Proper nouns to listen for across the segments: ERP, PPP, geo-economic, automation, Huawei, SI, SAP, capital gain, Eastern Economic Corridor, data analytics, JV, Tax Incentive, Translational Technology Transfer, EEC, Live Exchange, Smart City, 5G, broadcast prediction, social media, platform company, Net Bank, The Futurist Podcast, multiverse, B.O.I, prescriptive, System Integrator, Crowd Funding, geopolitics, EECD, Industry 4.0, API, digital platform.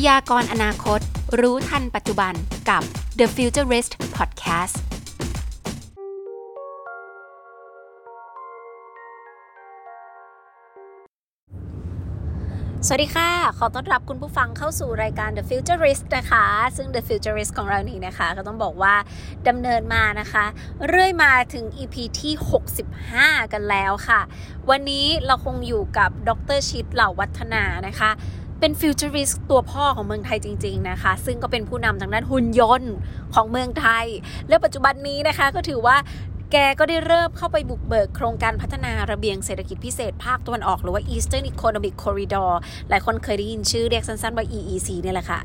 พยากรณ์อนาคตรู้ทันปัจจุบันกับ The Futurist Podcastสวัสดีค่ะขอต้อนรับคุณผู้ฟังเข้าสู่รายการ The Futurist นะคะซึ่ง The Futurist ของเรานี้นะคะก็ต้องบอกว่าดำเนินมานะคะเรื่อยมาถึง EP ที่65กันแล้วค่ะวันนี้เราคงอยู่กับดร.ชิดเหล่าวัฒนานะคะเป็นฟิวเจอริสต์ตัวพ่อของเมืองไทยจริงๆนะคะซึ่งก็เป็นผู้นำทางด้านหุ่นยนต์ของเมืองไทยและปัจจุบันนี้นะคะก็ถือว่าแกก็ได้เริ่มเข้าไปบุกเบิกโครงการพัฒนาระเบียงเศรษฐกิจพิเศษภาคตะวันออกหรือว่า Eastern Economic Corridor หลายคนเคยได้ยินชื่อเรียกสั้นๆว่า EEC เนี่ยแหละค่ะ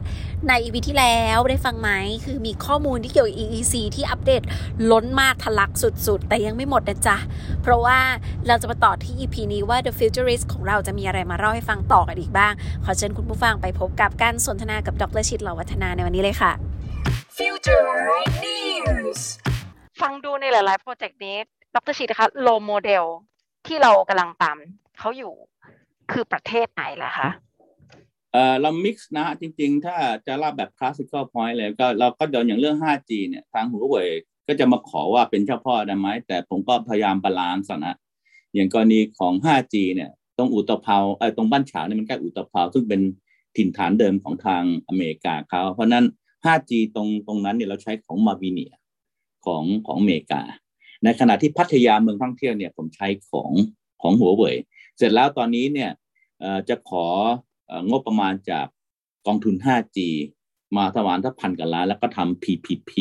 ใน EP ที่แล้วได้ฟังไหมคือมีข้อมูลที่เกี่ยวกับ EEC ที่อัปเดตล้นมากทะลักสุดๆแต่ยังไม่หมดนะจ๊ะเพราะว่าเราจะมาต่อที่ EP นี้ว่า The Futurist ของเราจะมีอะไรมาเล่าให้ฟังต่อกันอีกบ้างขอเชิญคุณผู้ฟังไปพบกับการสนทนากับดร.ชิดเหล่าวัฒนาในวันนี้เลยค่ะ Future Newsฟังดูในหลายๆโปรเจกต์นี้ดร.ชิดนะคะโลโมเดลที่เรากำลังตามเขาอยู่คือประเทศไหนล่ะคะเรามิกซ์นะฮะจริงๆถ้าจะเล่าแบบคลาสสิคอลพอยต์เลยก็เราก็เดินอย่างเรื่อง 5G เนี่ยทาง Huawei ก็จะมาขอว่าเป็นเจ้าพ่อได้ไหมแต่ผมก็พยายามบาลานซ์นะอย่างกรณีของ 5G เนี่ยตรงอุตภาวตรงบ้านฉางเนี่ยมันใกล้อุตภาวซึ่งเป็นถิ่นฐานเดิมของทางอเมริกาเขาเพราะนั้น 5G ตรงนั้นเนี่ยเราใช้ของมาวิเนียของอเมริกาในขณะที่พัทยาเมืองท่องเที่ยวเนี่ยผมใช้ของหัวเว่ยเสร็จแล้วตอนนี้เนี่ยจะของบประมาณจากกองทุน 5G มาประมาณถ้า1,000 กว่าล้านแล้วก็ทำ PPP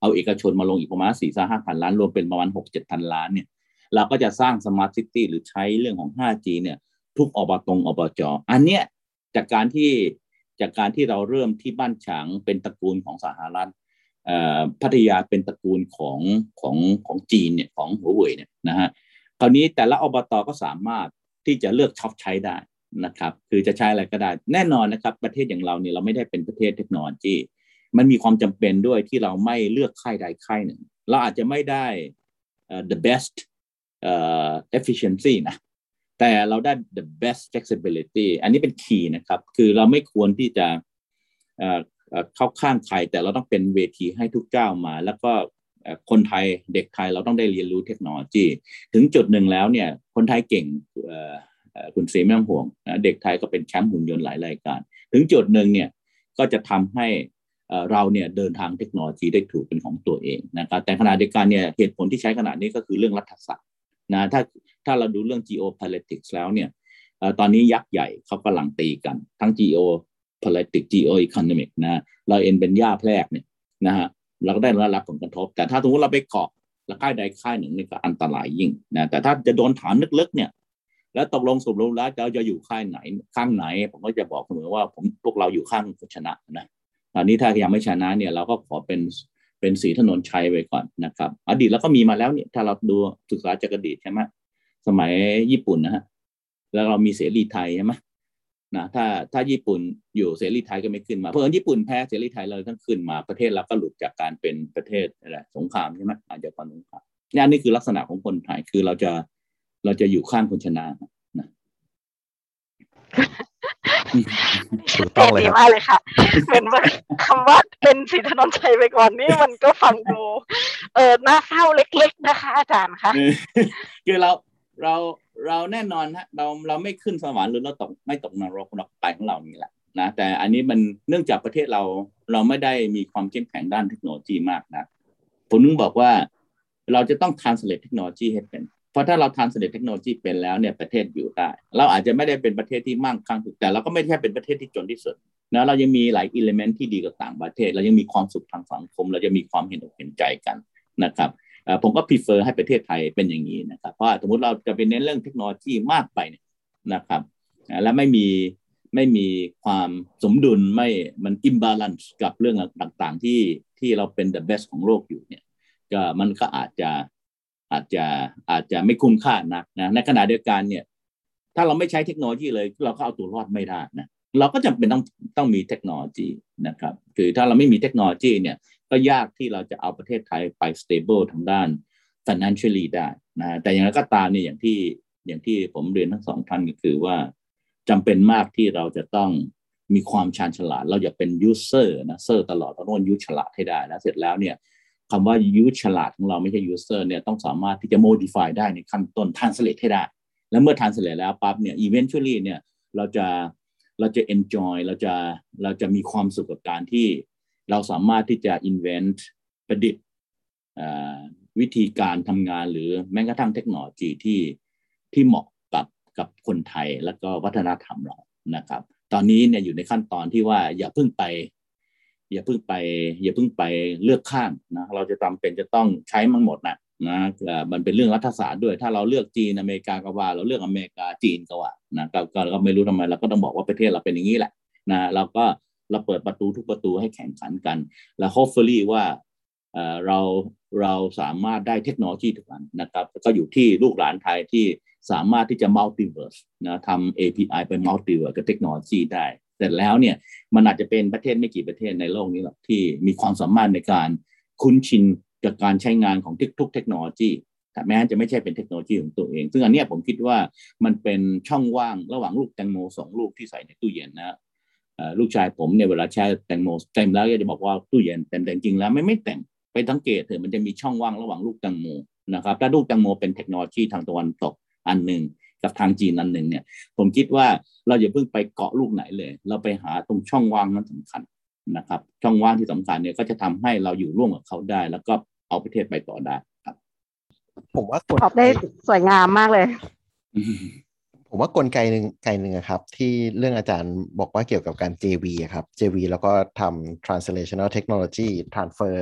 เอาเอกชนมาลงอีกประมาณ 4-5,000 ล้านรวมเป็นประมาณ 6-7,000 ล้านเนี่ยเราก็จะสร้าง Smart City หรือใช้เรื่องของ 5G เนี่ยทุกอบจ.อันเนี้ยจากการที่เราเริ่มที่บ้านฉางเป็นตระกูลของสหรัฐพัทยาเป็นตระกูลของจีนเนี่ยของหัวเว่ยเนี่ยนะฮะคราวนี้แต่ละอบต.ก็สามารถที่จะเลือกช็อปใช้ได้นะครับคือจะใช้อะไรก็ได้แน่นอนนะครับประเทศอย่างเราเนี่ยเราไม่ได้เป็นประเทศเทคโนโลยีมันมีความจำเป็นด้วยที่เราไม่เลือกค่ายใดค่ายหนึ่งเราอาจจะไม่ได้ the best efficiency นะแต่เราได้ the best flexibility อันนี้เป็นคีย์นะครับคือเราไม่ควรที่จะเข้าข้างใครแต่เราต้องเป็นเวทีให้ทุกเจ้ามาแล้วก็คนไทยเด็กไทยเราต้องได้เรียนรู้เทคโนโลยีถึงจุดหนึ่งแล้วเนี่ยคนไทยเก่งคุณเสไม่ต้องห่วงนะเด็กไทยก็เป็นแชมป์หุ่นยนต์หลายรายการถึงจุดหนึ่งเนี่ยก็จะทำให้เราเนี่ยเดินทางเทคโนโลยีได้ถูกเป็นของตัวเองนะครับแต่ขณะเดียวกันเนี่ยเหตุผลที่ใช้ขนาดนี้ก็คือเรื่องรัฐศาสตร์นะถ้าเราดูเรื่อง geopolitics แล้วเนี่ยตอนนี้ยักษ์ใหญ่เขากำลังตีกันทั้ง geopolitics geo-economic นะเราเองเป็นย่าแพรกเนี่ยนะฮะเราก็ได้รับผลกระทบแต่ถ้าสมมติเราไปเกาะแล้วค่ายใดค่ายหนึ่งนี่ก็อันตรายยิ่งนะแต่ถ้าจะโดนถามลึกๆเนี่ยแล้วตกลงสรุปแล้วเราจะอยู่ค่ายไหนข้างไหนผมก็จะบอกเสมอว่าพวกเราอยู่ข้างผู้ชนะนะตอนนี้ถ้ายังไม่ชนะเนี่ยเราก็ขอเป็นสีถนนชัยไปก่อนนะครับอดีตแล้วก็มีมาแล้วเนี่ยถ้าเราดูศึกษาจากอดีตใช่ไหมสมัยญี่ปุ่นนะฮะแล้วเรามีเสรีไทยใช่ไหมนะถ้าญี่ปุ่นอยู่เสรีไทยก็ไม่ขึ้นมาเพราะญี่ปุ่นแพ้เสรีไทยเราต้องขึ้นมาประเทศเราก็หลุดจากการเป็นประเทศอะไรสงครามใช่ไหมอาจจะความสงครามเนี่ยนี่คือลักษณะของคนไทยคือเราจะอยู่ข้างคนชนะนะถูกต้องเลยครับเลยค่ะเหมือนว่าคำว่าเป็นศรีถนนชัยไปก่อนนี่มันก็ฟังดูน่าเศร้าเล็กๆนะคะอาจารย์คะคือเราแน่นอนฮะเราไม่ขึ้นสวรรค์หรือเราไม่ตกนรกเราไปของเรานี่แหละนะแต่อันนี้มันเนื่องจากประเทศเราไม่ได้มีความเข้มแข็งด้านเทคโนโลยีมากนะผมนึกบอกว่าเราจะต้อง translate เทคโนโลยีให้เป็นเพราะถ้าเรา translate เทคโนโลยีเป็นแล้วเนี่ยประเทศอยู่ได้เราอาจจะไม่ได้เป็นประเทศที่มั่งคั่งสุดแต่เราก็ไม่ใช่เป็นประเทศที่จนที่สุดนะเรายังมีหลาย element ที่ดีกว่าต่างประเทศเรายังมีความสุขทางสังคมเราจะมีความเห็นอกเห็นใจกันนะครับผมก็ prefer ให้ประเทศไทยเป็นอย่างนี้นะครับเพราะสมมติเราจะไปเน้นเรื่องเทคโนโลยีมากไปเนี่ยนะครับและไม่มีความสมดุลไม่มัน imbalance กับเรื่องต่างๆที่เราเป็น the best ของโลกอยู่เนี่ยก็มันก็อาจจะไม่คุ้มค่านักนะในขณะเดียวกันเนี่ยถ้าเราไม่ใช้เทคโนโลยีเลยเราก็เอาตัวรอดไม่ได้นะเราก็จำเป็นต้องมีเทคโนโลยีนะครับคือถ้าเราไม่มีเทคโนโลยีเนี่ยก็ยากที่เราจะเอาประเทศไทยไป stable ทางด้าน financially ได้นะแต่อย่างไรก็ตามเนี่ยอย่างที่ผมเรียนทั้งสองท่านก็คือว่าจำเป็นมากที่เราจะต้อง มีความชาญฉลาดเราอย่าเป็นยูเซอร์นะเซอร์ตลอดเราต้องยูฉลาดให้ได้นะเสร็จแล้วเนี่ยคำว่ายูฉลาดของเราไม่ใช่ยูเซอร์เนี่ยต้องสามารถที่จะ modify ได้ในขั้นต้น translate ให้ได้และเมื่อ translate แล้วปั๊บเนี่ย eventually เนี่ยเราจะ enjoy เราจะมีความสุขกับการที่เราสามารถที่จะ invent ประดิษฐ์วิธีการทำงานหรือแม้กระทั่งเทคโนโลยีที่เหมาะกับคนไทยและก็วัฒนธรรมเรานะครับตอนนี้เนี่ยอยู่ในขั้นตอนที่ว่าอย่าเพิ่งไปเลือกข้างนะเราจะจำเป็นจะต้องใช้มันหมดนะมันเป็นเรื่องรัฐศาสตร์ด้วยถ้าเราเลือกจีนอเมริกาก็ว่าเราเลือกอเมริกาจีนก็ว่านะก็ไม่รู้ทำไมเราก็ต้องบอกว่าประเทศเราเป็นอย่างนี้แหละนะเราเปิดประตูทุกประตูให้แข่งขันกันและ hopefully ว่าเราสามารถได้เทคโนโลยีทุกอันนะครับก็อยู่ที่ลูกหลานไทยที่สามารถที่จะ multiverse นะทำ API ไป multiverse กับเทคโนโลยีได้แต่แล้วเนี่ยมันอาจจะเป็นประเทศไม่กี่ประเทศในโลกนี้หรอกที่มีความสามารถในการคุ้นชินกับการใช้งานของทุกเทคโนโลยีแต่แม้จะไม่ใช่เป็นเทคโนโลยีของตัวเองซึ่งอันนี้ผมคิดว่ามันเป็นช่องว่างระหว่างลูกแตงโม2ลูกที่ใส่ในตู้เย็นนะลูกชายผมเนี่ยเวลาแช่แตงโมเต็มแล้วก็จะบอกว่าตู้เย็นเต็มแต่จริงแล้วไม่เต็มไปสังเกตเถอะมันจะมีช่องว่างระหว่างลูกแตงโมนะครับถ้าลูกแตงโมเป็นเทคโนโลยีทางตะวันตกอันนึงกับทางจีนอันนึงเนี่ยผมคิดว่าเราอย่าเพิ่งไปเกาะลูกไหนเลยเราไปหาตรงช่องว่างนั้นสำคัญนะครับช่องว่างที่สำคัญเนี่ยก็จะทำให้เราอยู่ร่วมกับเขาได้แล้วก็เอาประเทศไปต่อได้ครับผมว่าตอบได้สวยงามมากเลย ผมว่ากลไกนึงครับที่เรื่องอาจารย์บอกว่าเกี่ยวกับการ JV ครับ JV แล้วก็ทำ Translational Technology Transfer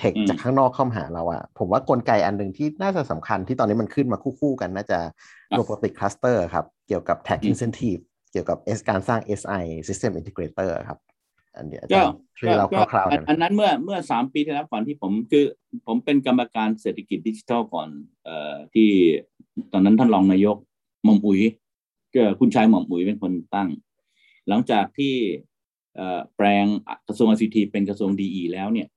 Tech จากข้างนอกเข้ามาหาเราอ่ะผมว่ากลไกอันนึงที่น่าจะสำคัญที่ตอนนี้มันขึ้นมาคู่ๆกันน่าจะโรบอติกคลัสเตอร์ครับเกี่ยวกับ Tax Incentive เกี่ยวกับการสร้าง SI System Integrator ครับอันนี้อาจารย์ช่วยเราคร่าวๆกันอันนั้นเมื่อ3ปีที่แล้วก่อนที่ผมเป็นกรรมการเศรษฐกิจดิจิทัลก่อนที่ตอนนั้นท่านรองนายกหม่อมอุ๋ยคุณชายหม่อมอุ๋ยเป็นคนตั้งหลังจากที่แปลงกระทรวง ICT เป็นกระทรวง DE แล้วเนี่ย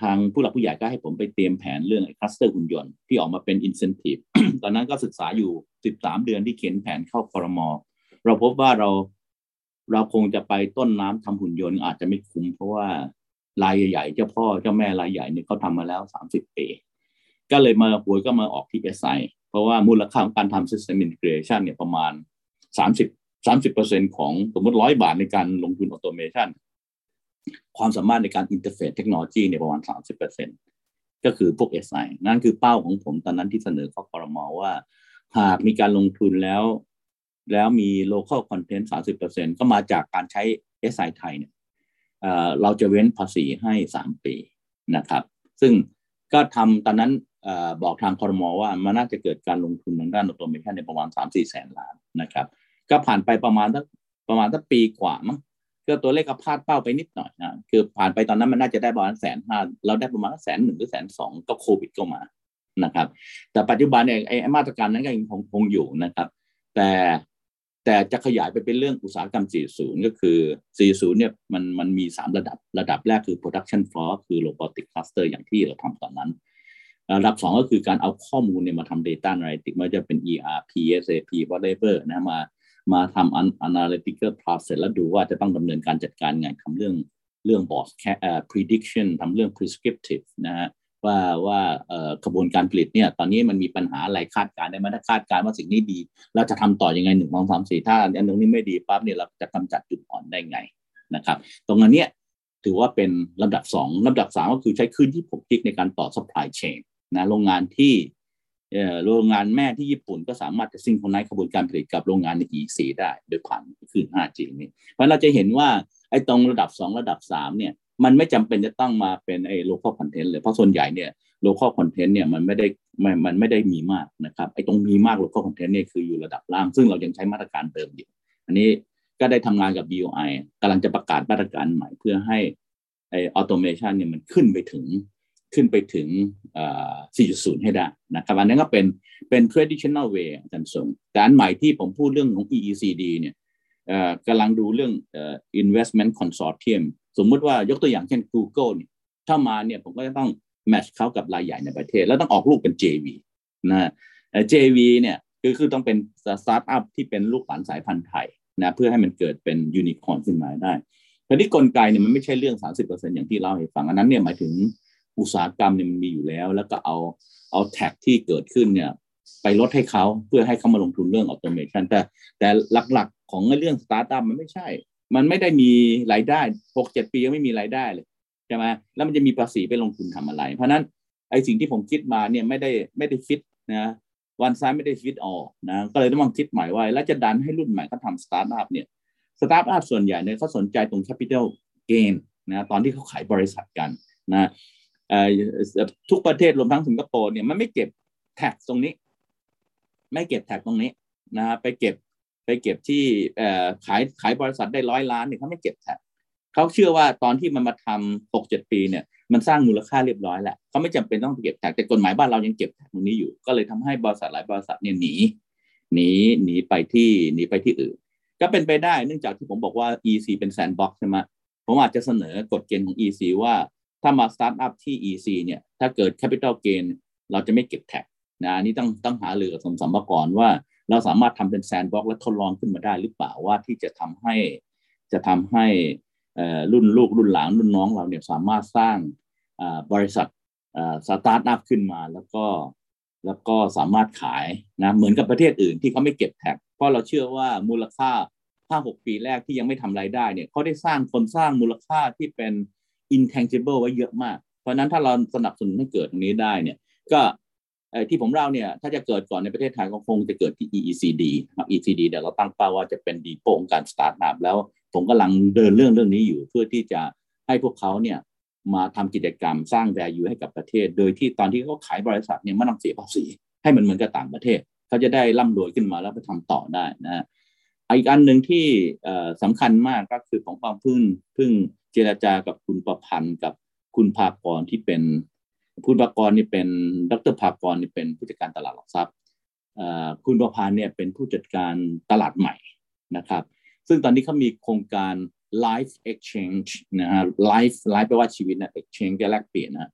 ทางผู้หลักผู้ใหญ่ก็ให้ผมไปเตรียมแผนเรื่องคลัสเตอร์หุ่นยนต์ที่ออกมาเป็น incentive ตอนนั้นก็ศึกษาอยู่13เดือนที่เขียนแผนเข้าครม.เราพบว่าเราคงจะไปต้นน้ำทำหุ่นยนต์อาจจะไม่คุ้มเพราะว่ารายใหญ่ๆเจ้าพ่อเจ้าแม่รายใหญ่เนี่ยเขาทำมาแล้ว30ปีก็เลยมาหวยก็มาออกที่ SI เพราะว่ามูลค่าของการทำ system integration เนี่ยประมาณ 30% ของสมมติ100 บาทในการลงทุน automationความสามารถในการอินเทอร์เฟซเทคโนโลยีเนี่ยประมาณ 30% ก็คือพวก SI นั่นคือเป้าของผมตอนนั้นที่เสนอเข้าครม.ว่าหากมีการลงทุนแล้วมี local content 30% ก็มาจากการใช้ SI ไทยเนี่ยเราจะเว้นภาษีให้3ปีนะครับซึ่งก็ทำตอนนั้นบอกทางครม.ว่ามันน่าจะเกิดการลงทุนทางด้านออโตเมชั่นในประมาณ 3-4 แสนล้านนะครับก็ผ่านไปประมาณสักปีกว่ามั้งก็ตัวเลขก็พลาดเป้าไปนิดหน่อยนะคือผ่านไปตอนนั้นมันน่าจะได้ประมาณ 150,000 เราได้ประมาณ 110,000 หรือ 120,000 ก็โควิดก็มานะครับแต่ปัจจุบันเนี่ยไอ้มาตรการนั้นก็ยังคงอยู่นะครับแต่จะขยายไปเป็นเรื่องอุตสาหกรรม 40 ก็คือ 40 เนี่ยมันมี3ระดับแรกคือ production floor คือ robotic cluster อย่างที่เราทำตอนนั้นระดับ2ก็คือการเอาข้อมูลเนี่ยมาทำ data analytics ไม่ว่าจะเป็น ERP SAP whatever นะมาทำ analytical process แล้วดูว่าจะต้องดำเนินการจัดการไงทำเรื่อง broadcast prediction ทำเรื่อง prescriptive นะฮะว่ากระบวนการผลิตเนี่ยตอนนี้มันมีปัญหาอะไรคาดการได้ไหมถ้าคาดการว่าสิ่งนี้ดีเราจะทำต่อยังไง1 2 3 4ถ้าอันนี้ไม่ดีปั๊บเนี่ยเราจะกำจัดจุดอ่อนได้ไงนะครับตรงนั้นเนี่ยถือว่าเป็นลำดับ2ลำดับ3ก็คือใช้คลื่น26 กิกในการต่อ supply chain นะโรงงานแม่ที่ญี่ปุ่นก็สามารถจะซิงค์คอนไนท์กระบวนการผลิตกับโรงงานใน EEC ได้โดยผ่านคลื่น 5G นี้เพราะเราจะเห็นว่าไอ้ตรงระดับ2ระดับ3เนี่ยมันไม่จำเป็นจะต้องมาเป็นไอ้ local content เลยเพราะส่วนใหญ่เนี่ย local content เนี่ยมันไม่ได้มีมากนะครับไอ้ตรงมีมาก local content เนี่ยคืออยู่ระดับล่างซึ่งเรายังใช้มาตรการเดิมอยู่อันนี้ก็ได้ทำงานกับ B.O.I กำลังจะประกาศมาตรการใหม่เพื่อให้ไอ้ automation เนี่ยมันขึ้นไปถึง4.0 ให้ได้นะครับอันนั้นก็เป็น traditional way กันส่งแต่อันใหม่ที่ผมพูดเรื่องของ EECD เนี่ยกำลังดูเรื่อง investment consortium สมมุติว่ายกตัวอย่างเช่น Google เนี่ยถ้ามาเนี่ยผมก็จะต้อง match เขากับรายใหญ่ในประเทศแล้วต้องออกลูกเป็น JV นะ JV เนี่ยคือต้องเป็น startup ที่เป็นลูกหลานสายพันธุ์ไทย นะเพื่อให้มันเกิดเป็นยูนิคอร์นขึ้นมาได้แต่ที่กลไกเนี่ยมันไม่ใช่เรื่อง 30% อย่างที่เล่าให้ฟังอันนั้นเนี่ยหมายถึงอุตสาหกรรมเนี่ยมันมีอยู่แล้วแล้วก็เอาแท็กที่เกิดขึ้นเนี่ยไปลดให้เขาเพื่อให้เขามาลงทุนเรื่องออโตเมชันแต่หลักๆของเรื่องสตาร์ทอัพมันไม่ใช่มันไม่ได้มีรายได้ 6-7 ปียังไม่มีรายได้เลยใช่ไหมแล้วมันจะมีภาษีไปลงทุนทำอะไรเพราะนั้นไอ้สิ่งที่ผมคิดมาเนี่ยไม่ได้ฟิตนะวันซ้ายไม่ได้ฟิตออกนะก็เลยต้องคิดใหม่ว่าแล้วจะดันให้รุ่นใหม่เขาทำสตาร์ทอัพเนี่ยสตาร์ทอัพส่วนใหญ่เนี่ยเขาสนใจตรง capital gain นะตอนที่เขาขายบริษัทกันนะทุกประเทศรวมทั้งสิงคโปร์เนี่ยมันไม่เก็บแท็กตรงนี้ไม่เก็บแท็กตรงนี้นะไปเก็บที่ขายบริษัทได้100 ล้านเนี่ยเขาไม่เก็บแท็กเขาเชื่อว่าตอนที่มันมาทำ 6-7 ปีเนี่ยมันสร้างมูลค่าเรียบร้อยแล้วเขาไม่จำเป็นต้องเก็บแท็กแต่กฎหมายบ้านเรายังเก็บแท็กตรงนี้อยู่ก็เลยทำให้บริษัทหลายบริษัทเนี่ยหนีไปที่อื่นก็เป็นไปได้เนื่องจากที่ผมบอกว่า EC เป็นแซนด์บ็อกซ์ใช่ไหมผมอาจจะเสนอกฎเกณฑ์ของ EC ว่าถ้ามาสตาร์ทอัพที่ EC เนี่ยถ้าเกิด capital gain เราจะไม่เก็บแท็กนะนี่ต้องหารือกับกรมสรรพากรว่าเราสามารถทำเป็นแซนด์บ็อกซ์และทดลองขึ้นมาได้หรือเปล่าว่าที่จะทำให้รุ่นลูกรุ่นหลานรุ่นน้องเราเนี่ยสามารถสร้างบริษัทสตาร์ทอัพขึ้นมาแล้วก็สามารถขายนะเหมือนกับประเทศอื่นที่เขาไม่เก็บแท็กเพราะเราเชื่อว่ามูลค่า 5-6 ปีแรกที่ยังไม่ทำรายได้เนี่ยเขาได้สร้างมูลค่าที่เป็น intangible ไว้เยอะมากเพราะนั้นถ้าเราสนับสนุนให้เกิดตรงนี้ได้เนี่ยก็ที่ผมเล่าเนี่ยถ้าจะเกิดก่อนในประเทศไทยก็คงจะเกิดที่ EECD ครับ EECD เดี๋ยวเราตั้งเป้าว่าจะเป็นดีโปของการสตาร์ทอัพแล้วผมกำลังเดินเรื่องนี้อยู่เพื่อที่จะให้พวกเขาเนี่ยมาทำกิจกรรมสร้าง value ให้กับประเทศโดยที่ตอนที่เขาขายบริษัทเนี่ยไม่ต้องเสียภาษีให้มันเหมือนกับต่างประเทศเขาจะได้ร่ำรวยขึ้นมาแล้วไปทำต่อได้นะอีกอันหนึ่งที่สำคัญมากก็คือของความพึ่งเจรจากับคุณประพันธ์กับคุณภากรที่เป็นคุณภากรนี่เป็นดร.ภากรนี่เป็นผู้จัดการตลาดหลักทรัพย์คุณประพันธ์เนี่ยเป็นผู้จัดการตลาดใหม่นะครับซึ่งตอนนี้เขามีโครงการ Live Exchange นะฮะ Live แปลว่าชีวิตนะ Exchange แลกเปลี่ยนนะ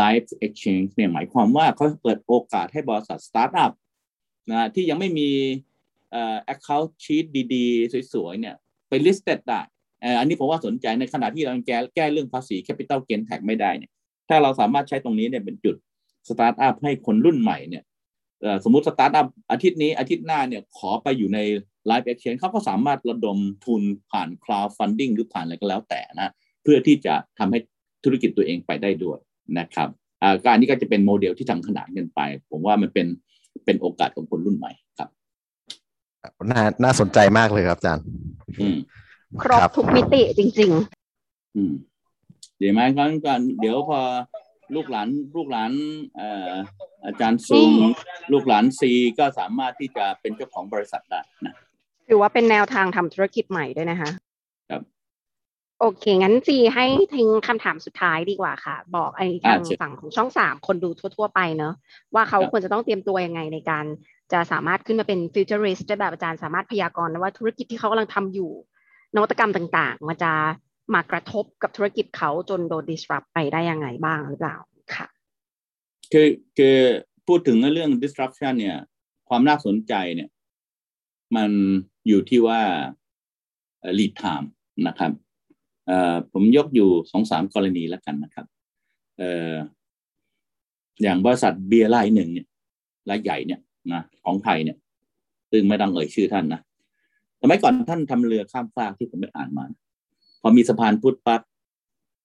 Live Exchange เนี่ยหมายความว่าเขาเปิดโอกาสให้บริษัทสตาร์ทอัพนะที่ยังไม่มีaccount sheet ดีๆสวยๆเนี่ยไป listed ได้อันนี้ผมว่าสนใจในขณะที่เราแก้เรื่องภาษี Capital Gain Tax ไม่ได้เนี่ยถ้าเราสามารถใช้ตรงนี้เนี่ยเป็นจุดสตาร์ทอัพให้คนรุ่นใหม่เนี่ยสมมุติสตาร์ทอัพอาทิตย์หน้าเนี่ยขอไปอยู่ใน Live Exchange เขาก็สามารถระดมทุนผ่าน Crowd Funding หรือผ่านอะไรก็แล้วแต่นะเพื่อที่จะทำให้ธุรกิจตัวเองไปได้ด้วยนะครับการนี้ก็จะเป็นโมเดลที่ทำขนานกันไปผมว่ามันเป็นโอกาสของคนรุ่นใหม่ครับน่าสนใจมากเลยครับอาจารย์ครบทุกมิติจริงๆเดี๋ยวมั้ยก่อนเดี๋ยวพอลูกหลานอาจารย์ซูมลูกหลานซีก็สามารถที่จะเป็นเจ้าของบริษัทได้นะถือว่าเป็นแนวทางทำธุรกิจใหม่ด้วยนะคะครับโอเคงั้นซีให้ทิ้งคำถามสุดท้ายดีกว่าค่ะบอกไอ้ทางฝั่งของช่อง3คนดูทั่วๆไปเนอะว่าเขาควรจะต้องเตรียมตัวยังไงในการจะสามารถขึ้นมาเป็น futurist ได้แบบอาจารย์สามารถพยากรณ์ได้ว่าธุรกิจที่เขากำลังทำอยู่นวัตกรรมต่างๆมันจะมากระทบกับธุรกิจเขาจนโดน disrupt ไปได้ยังไงบ้างหรือเปล่าค่ะคือพูดถึงเรื่อง disruption เนี่ยความน่าสนใจเนี่ยมันอยู่ที่ว่า lead time นะครับผมยกอยู่ 2-3 กรณีแล้วกันนะครับอย่างบริษัท B.I 1เนี่ยรายใหญ่เนี่ยนะของไทยเนี่ยซึ่งไม่ต้องเอ่ยชื่อท่านนะสมัยก่อนท่านทำเรือข้ามฟากที่ผมไปอ่านมาพอมีสะพานพุทธปั๊บ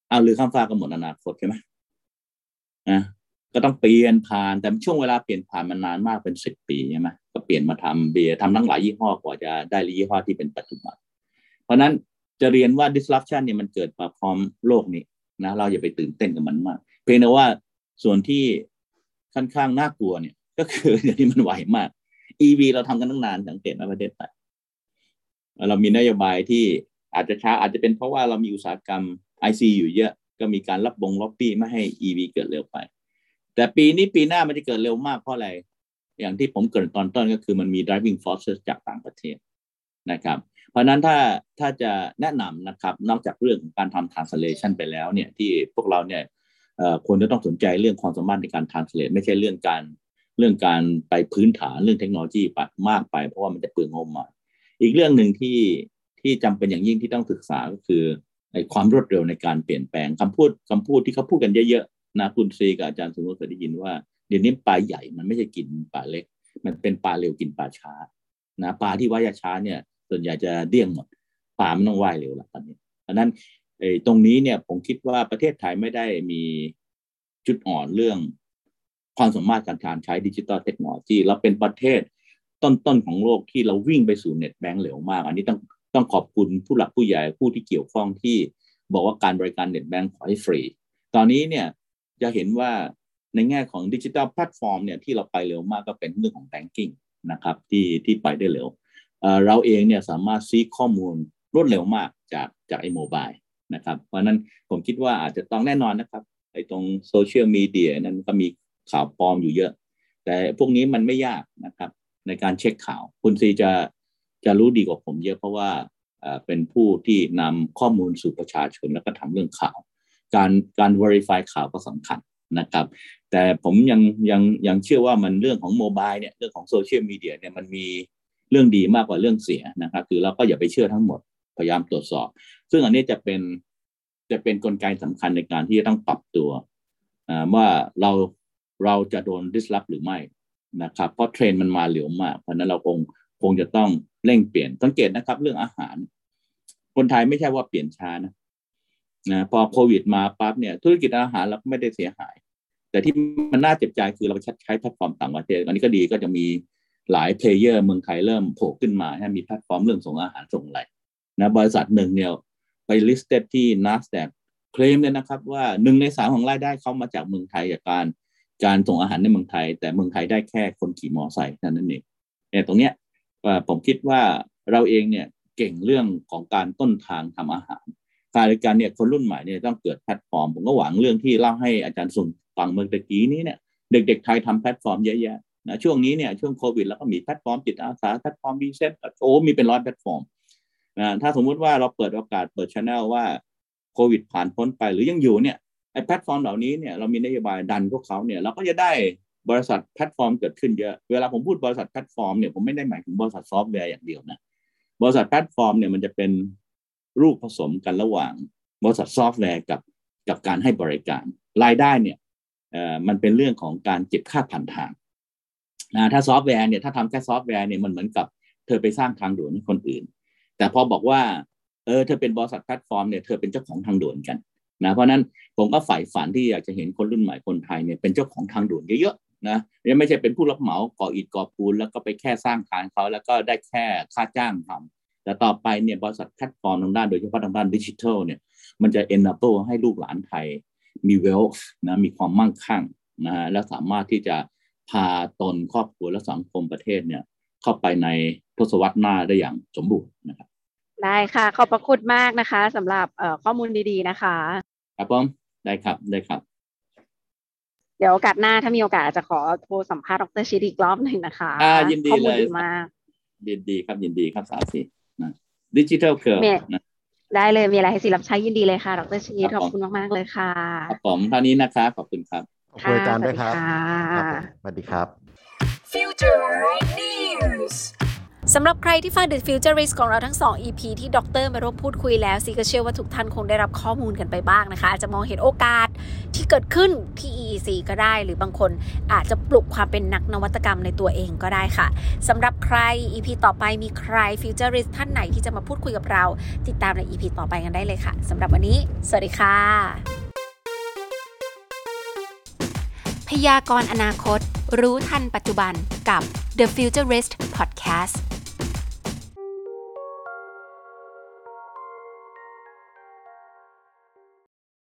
เอาเรือข้ามฟากก็หมดอนาคตใช่ไหมนะก็ต้องเปลี่ยนผ่านแต่ช่วงเวลาเปลี่ยนผ่านมันนานมากเป็น10 ปีใช่ไหมก็เปลี่ยนมาทำเบียร์ทำทั้งหลายยี่ห้อกว่าจะได้ยี่ห้อที่เป็นปัจจุบันเพราะนั้นจะเรียนว่า disruption เนี่ยมันเกิดมาพร้อมโลกนี้นะเราอย่าไปตื่นเต้นกับมันมากเพียงแต่ว่าส่วนที่ค่อนข้างน่ากลัวเนี่ยก็คืออย่างนี้มันไวมาก EV เราทำกันตั้งนานสังเกตนะประเทศไทยเรามีนโยบายที่อาจจะช้าอาจจะเป็นเพราะว่าเรามีอุตสาหกรรม IC อยู่เยอะก็มีการล็อบบี้ไม่ให้ EV เกิดเร็วไปแต่ปีนี้ปีหน้ามันจะเกิดเร็วมากเพราะอะไรอย่างที่ผมเกริ่นตอนต้นก็คือมันมี driving forces จากต่างประเทศนะครับเพราะนั้นถ้าจะแนะนำนะครับนอกจากเรื่องของการทำ translation ไปแล้วเนี่ยที่พวกเราเนี่ยควรจะต้องสนใจเรื่องความสามารถในการ translate ไม่ใช่เรื่องการไปพื้นฐานเรื่องเทคโนโลยีมากไปเพราะว่ามันจะเปลืองงบ อีกเรื่องหนึ่งที่จำเป็นอย่างยิ่งที่ต้องศึกษาก็คือไอ้ความรวดเร็วในการเปลี่ยนแปลงคำพูดที่เขาพูดกันเยอะๆนะคุณซีกับอาจารย์สมมุติเคยได้ยินว่าเดี๋ยวนี้ปลาใหญ่มันไม่ใช่กินปลาเล็กมันเป็นปลาเร็วกินปลาช้านะปลาที่ว่ายช้าเนี่ยส่วนใหญ่จะเดี้ยงหมดปลามันต้องว่ายเร็วละตอนนี้ดังนั้นตรงนี้เนี่ยผมคิดว่าประเทศไทยไม่ได้มีจุดอ่อนเรื่องความสามารถการใช้ดิจิทัลเทคโนโลยีเราเป็นประเทศต้นๆของโลกที่เราวิ่งไปสู่ Net Bank เร็วมากอันนี้ต้องขอบคุณผู้หลักผู้ใหญ่ผู้ที่เกี่ยวข้องที่บอกว่าการบริการ Net Bank ขอให้ฟรีตอนนี้เนี่ยจะเห็นว่าในแง่ของดิจิทัลแพลตฟอร์มเนี่ยที่เราไปเร็วมากก็เป็นเรื่องของ Banking นะครับที่ไปได้เร็วเราเองเนี่ยสามารถซีข้อมูลรวดเร็วมากจากไอ้โมบายนะครับเพราะนั้นผมคิดว่าอาจจะต้องแน่นอนนะครับไอ้ตรงโซเชียลมีเดียนั้นก็มีข่าวปลอมอยู่เยอะแต่พวกนี้มันไม่ยากนะครับในการเช็คข่าวคุณซีจะรู้ดีกว่าผมเยอะเพราะว่าเป็นผู้ที่นำข้อมูลสู่ประชาชนแล้วก็ทำเรื่องข่าวการ verify ข่าวก็สำคัญนะครับแต่ผมยังเชื่อว่ามันเรื่องของโมบายเนี่ยเรื่องของโซเชียลมีเดียเนี่ยมันมีเรื่องดีมากกว่าเรื่องเสียนะครับคือเราก็อย่าไปเชื่อทั้งหมดพยายามตรวจสอบซึ่งอันนี้จะเป็นกลไกสำคัญในการที่จะต้องปรับตัวว่าเราจะโดน disrupt หรือไม่นะครับเพราะเทรนด์มันมาเร็วมากเพราะนั้นเราคงจะต้องเร่งเปลี่ยนสังเกตนะครับเรื่องอาหารคนไทยไม่ใช่ว่าเปลี่ยนช้านะพอโควิดมาปั๊บเนี่ยธุรกิจอาหารเราไม่ได้เสียหายแต่ที่มันน่าเจ็บใจคือเราใช้แพลตฟอร์มต่างประเทศอันนี้ก็ดีก็จะมีหลายเพลเยอร์เมืองไทยเริ่มโผล่ขึ้นมามีแพลตฟอร์มเรื่องส่งอาหารส่งอะไรนะบริษัทหนึ่งเนี่ยไป listed ที่ Nasdaq เคลมเลยนะครับว่า1ใน3ของรายได้เข้ามาจากเมืองไทยจากการส่งอาหารในเมืองไทยแต่เมืองไทยได้แค่คนขี่มอไซค์นั่นเองตรงเนี้ยผมคิดว่าเราเองเนี่ยเก่งเรื่องของการต้นทางทำอาหารการเนี่ยคนรุ่นใหม่เนี่ยต้องเกิดแพลตฟอร์มผมก็หวังเรื่องที่เล่าให้อาจารย์สุนฟังเมื่อกี้นี้เนี่ยเด็กๆไทยทำแพลตฟอร์มเยอะแยะนะช่วงนี้เนี่ยช่วงโควิดแล้วก็มีแพลตฟอร์มจิตอาสาแพลตฟอร์มดีเซ็ตมีเป็น100แพลตฟอร์มนะถ้าสมมุติว่าเราเปิดโอกาสเปิด channel ว่าโควิดผ่านพ้นไปหรือยังอยู่เนี่ยไอ้แพลตฟอร์มเหล่านี้เนี่ยเรามีนโยบายดันพวกเขาเนี่ยเราก็จะได้บริษัทแพลตฟอร์มเกิดขึ้นเยอะเวลาผมพูดบริษัทแพลตฟอร์มเนี่ยผมไม่ได้หมายถึงบริษัทซอฟต์แวร์อย่างเดียวนะบริษัทแพลตฟอร์มเนี่ยมันจะเป็นรูปผสมกันระหว่างบริษัทซอฟต์แวร์กับการให้บริการรายได้เนี่ยมันเป็นเรื่องของการเก็บค่าผ่านทางนะถ้าซอฟต์แวร์เนี่ยถ้าทำแค่ซอฟต์แวร์เนี่ยมันเหมือนกับเธอไปสร้างทางด่วนให้คนอื่นแต่พอบอกว่าเธอเป็นบริษัทแพลตฟอร์มเนี่ยเธอเป็นเจ้าของทางด่วนกันนะเพราะนั้นผมก็ใฝ่ฝันที่อยากจะเห็นคนรุ่นใหม่คนไทยเนี่ยเป็นเจ้าของทางด่วนเยอะๆนะยังไม่ใช่เป็นผู้รับเหมาก่ออิฐก่อปูนแล้วก็ไปแค่สร้างทางเขาแล้วก็ได้แค่ค่าจ้างทำแต่ต่อไปเนี่ยบริษัทแพลตฟอร์มทางด้านโดยเฉพาะทางด้านดิจิทัลเนี่ยมันจะ enable ให้ลูกหลานไทยมี wealth นะมีความมั่งคั่งนะฮะและสามารถที่จะพาตนครอบครัวและสังคมประเทศเนี่ยเข้าไปในทศวรรษหน้าได้อย่างสมบูรณ์นะครับได้ค่ะขอบพระคุณมากนะคะสำหรับข้อมูลดีๆนะคะครับผมได้ครับเดี๋ยวโอกาสหน้าถ้ามีโอกาสจะขอโทรสัมภาษณ์ดร.ชิดอีกรอบหนึ่งนะคะยินดีเลยยินดีครับ3-4นะดิจิทัลเคอร์ได้เลยมีอะไรให้สิรับใช้ยินดีเลยค่ะดร.ชิดขอบคุณมากๆเลยค่ะครับผมเท่านี้นะคะขอบคุณครับขอบคุณอาจารย์ด้วยครับสวัสดีครับ Future Newsสำหรับใครที่ฟัง The Futurist ของเราทั้ง2 EP ที่ด็อกเตอร์มาร่วมพูดคุยแล้วซีก็เชื่อว่าทุกท่านคงได้รับข้อมูลกันไปบ้างนะคะอาจจะมองเห็นโอกาสที่เกิดขึ้นที่ EEC ก็ได้หรือบางคนอาจจะปลุกความเป็นนักนวัตกรรมในตัวเองก็ได้ค่ะสำหรับใคร EP ต่อไปมีใคร Futurist ท่านไหนที่จะมาพูดคุยกับเราติดตามใน EP ต่อไปกันได้เลยค่ะสำหรับวันนี้สวัสดีค่ะพยากรณ์อนาคตรู้ทันปัจจุบันกับ The Futurist Podcast